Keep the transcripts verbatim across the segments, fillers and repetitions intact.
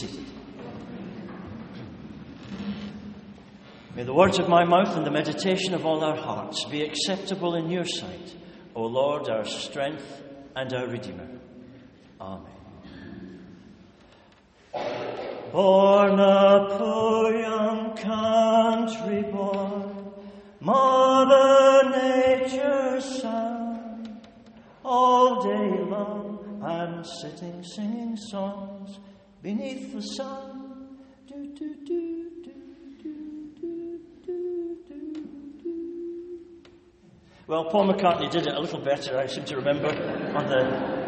seated. May the words of my mouth and the meditation of all our hearts be acceptable in your sight, O Lord, our strength and our Redeemer. Amen. Born a poor young country boy, Mother Nature's son, all day long I'm sitting singing songs beneath the sun. Do, do, do, do, do, do, do, do, do. Well, Paul McCartney did it a little better, I seem to remember, on the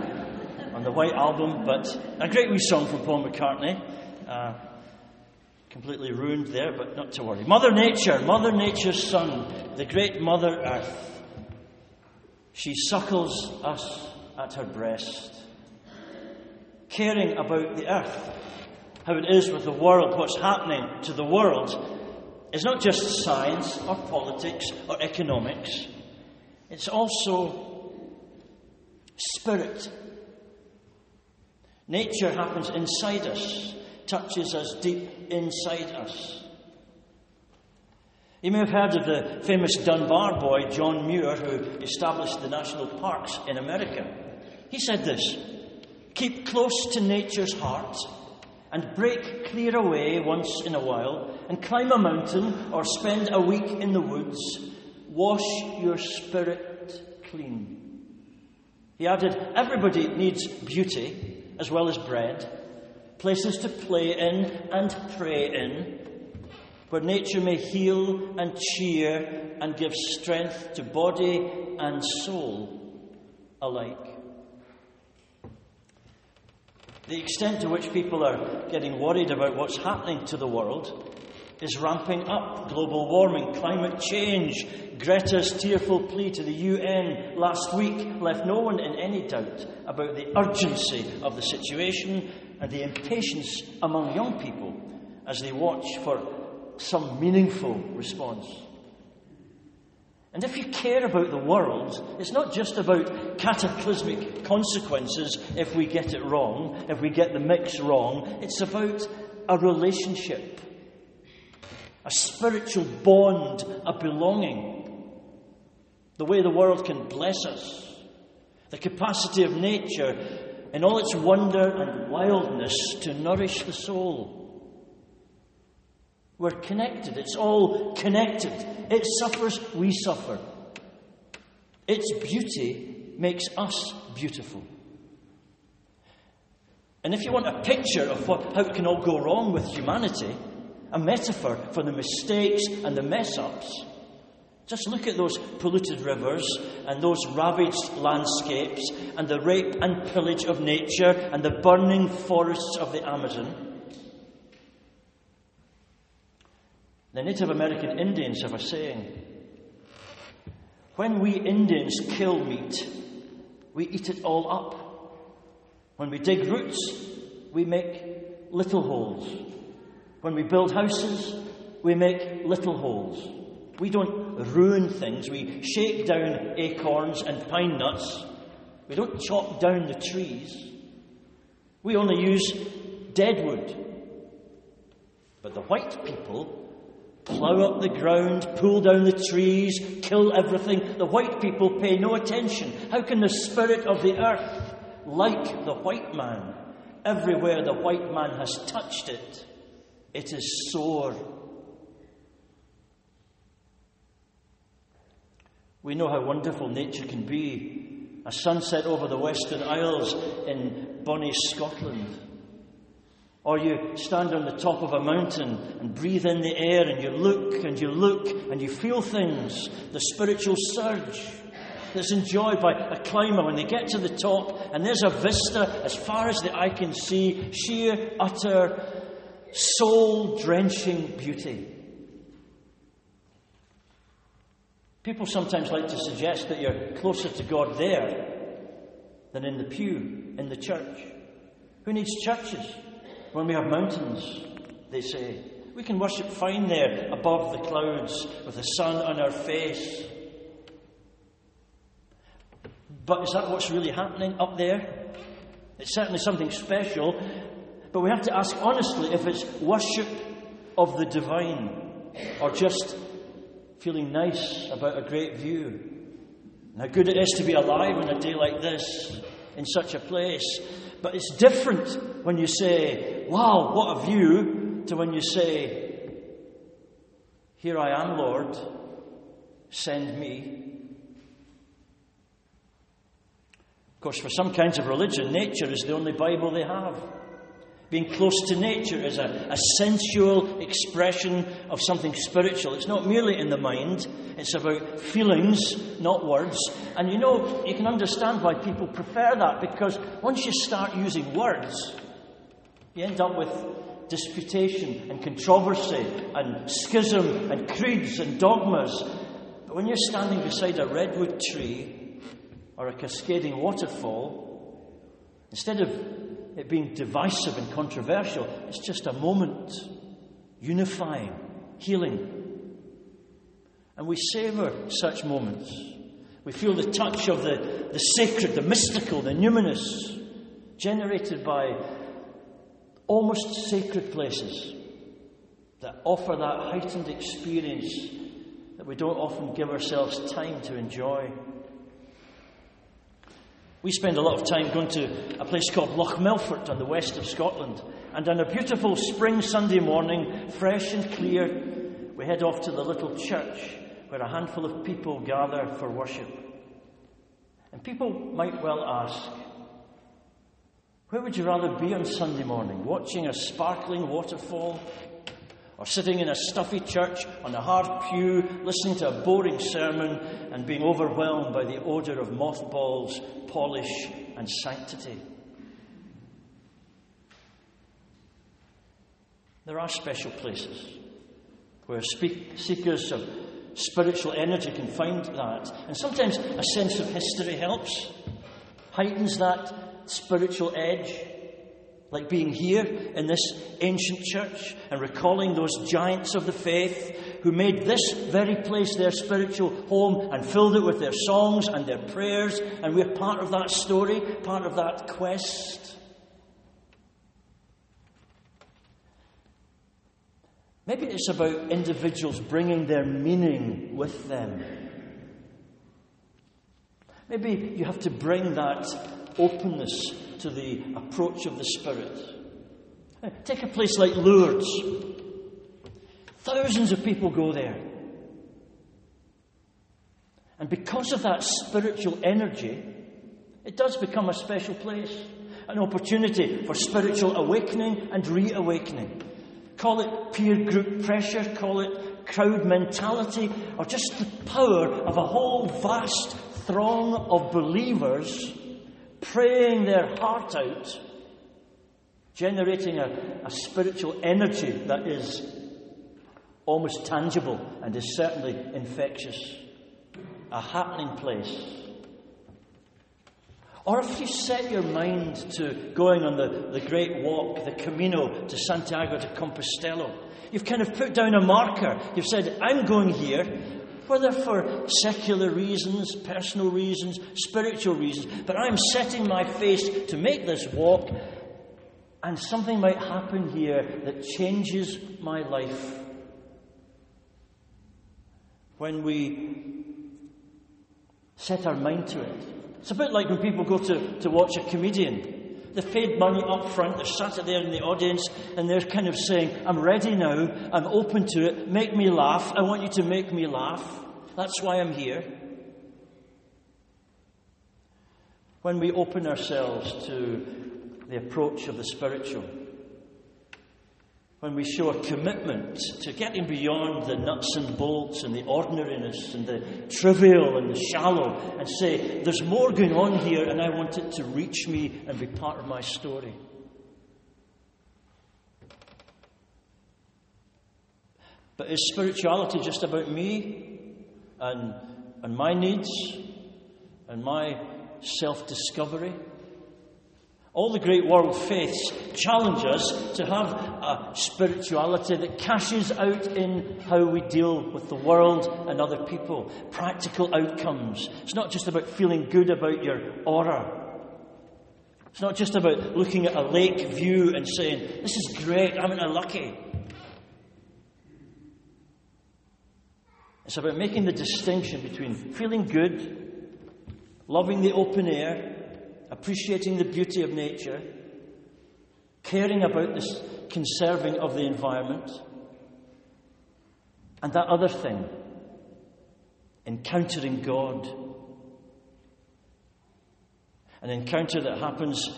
on the White Album, but a great wee song from Paul McCartney. Uh, completely ruined there, but not to worry. Mother Nature, Mother Nature's son, the great Mother Earth. She suckles us at her breast, caring about the earth, how it is with the world, what's happening to the world. It's not just science or politics or economics. It's also spirit. Nature happens inside us, touches us deep inside us. You may have heard of the famous Dunbar boy, John Muir, who established the national parks in America. He said this: keep close to nature's heart and break clear away once in a while and climb a mountain or spend a week in the woods. Wash your spirit clean. He added, everybody needs beauty as well as bread, places to play in and pray in, where nature may heal and cheer and give strength to body and soul alike. The extent to which people are getting worried about what's happening to the world is ramping up. Global warming, climate change. Greta's tearful plea to the U N last week left no one in any doubt about the urgency of the situation and the impatience among young people as they watch for some meaningful response. And if you care about the world, it's not just about cataclysmic consequences if we get it wrong, if we get the mix wrong. It's about a relationship, a spiritual bond, a belonging, the way the world can bless us, the capacity of nature in all its wonder and wildness to nourish the soul. We're connected. It's all connected. It suffers, we suffer. Its beauty makes us beautiful. And if you want a picture of what, how it can all go wrong with humanity, a metaphor for the mistakes and the mess-ups, just look at those polluted rivers and those ravaged landscapes and the rape and pillage of nature and the burning forests of the Amazon. The Native American Indians have a saying: when we Indians kill meat, we eat it all up. When we dig roots, we make little holes. When we build houses, we make little holes. We don't ruin things. We shake down acorns and pine nuts. We don't chop down the trees. We only use dead wood. But the white people plough up the ground, pull down the trees, kill everything. The white people pay no attention. How can the spirit of the earth like the white man? Everywhere the white man has touched it, it is sore. We know how wonderful nature can be. A sunset over the Western Isles in bonny Scotland. Or you stand on the top of a mountain and breathe in the air and you look and you look and you feel things. The spiritual surge that's enjoyed by a climber when they get to the top and there's a vista as far as the eye can see. Sheer, utter, soul-drenching beauty. People sometimes like to suggest that you're closer to God there than in the pew, in the church. Who needs churches when we have mountains, they say? We can worship fine there, above the clouds, with the sun on our face. But is that what's really happening up there? It's certainly something special, But we have to ask honestly if it's worship of the divine or just feeling nice about a great view. And how good it is to be alive on a day like this in such a place. But it's different when you say, wow, what a view, to when you say, here I am, Lord, send me. Of course, for some kinds of religion, nature is the only Bible they have. Being close to nature is a, a sensual expression of something spiritual. It's not merely in the mind. It's about feelings, not words. And you know, you can understand why people prefer that, because once you start using words, you end up with disputation and controversy and schism and creeds and dogmas. But when you're standing beside a redwood tree or a cascading waterfall, instead of it being divisive and controversial, it's just a moment, unifying, healing. And we savour such moments. We feel the touch of the, the sacred, the mystical, the numinous, generated by almost sacred places that offer that heightened experience that we don't often give ourselves time to enjoy. We spend a lot of time going to a place called Loch Melfort on the west of Scotland. And on a beautiful spring Sunday morning, fresh and clear, we head off to the little church where a handful of people gather for worship. And people might well ask, where would you rather be on Sunday morning? Watching a sparkling waterfall? Or sitting in a stuffy church on a hard pew, listening to a boring sermon and being overwhelmed by the odour of mothballs, polish and sanctity? There are special places where speak- seekers of spiritual energy can find that. And sometimes a sense of history helps, heightens that spiritual edge. Like being here in this ancient church and recalling those giants of the faith who made this very place their spiritual home and filled it with their songs and their prayers, and we're part of that story, part of that quest. Maybe it's about individuals bringing their meaning with them. Maybe you have to bring that openness to the approach of the Spirit. Take a place like Lourdes. Thousands of people go there. And because of that spiritual energy, it does become a special place, an opportunity for spiritual awakening and reawakening. Call it peer group pressure, call it crowd mentality, or just the power of a whole vast throng of believers praying their heart out, generating a, a spiritual energy that is almost tangible and is certainly infectious. A happening place. Or if you set your mind to going on the, the great walk, the Camino de Santiago de Compostela, you've kind of put down a marker. You've said, I'm going here, whether for secular reasons, personal reasons, spiritual reasons, but I'm setting my face to make this walk, and something might happen here that changes my life. When we set our mind to it. It's a bit like when people go to, to watch a comedian. They've paid money up front, they're sat there in the audience, and they're kind of saying, I'm ready now, I'm open to it, make me laugh, I want you to make me laugh. That's why I'm here. When we open ourselves to the approach of the spiritual, when we show a commitment to getting beyond the nuts and bolts and the ordinariness and the trivial and the shallow and say, there's more going on here and I want it to reach me and be part of my story. But is spirituality just about me and, and my needs and my self-discovery? All the great world faiths challenge us to have a spirituality that cashes out in how we deal with the world and other people. Practical outcomes. It's not just about feeling good about your aura. It's not just about looking at a lake view and saying, this is great, I'm lucky. It's about making the distinction between feeling good, loving the open air, appreciating the beauty of nature, caring about the conserving of the environment, and that other thing, encountering God. An encounter that happens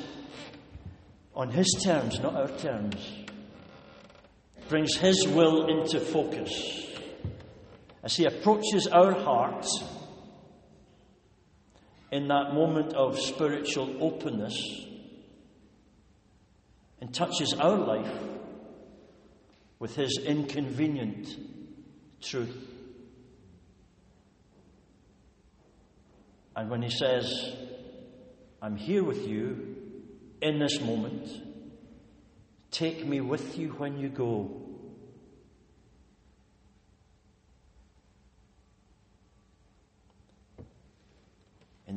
on His terms, not our terms. Brings His will into focus as He approaches our hearts in that moment of spiritual openness and touches our life with His inconvenient truth. And when He says, I'm here with you in this moment. Take me with you when you go. In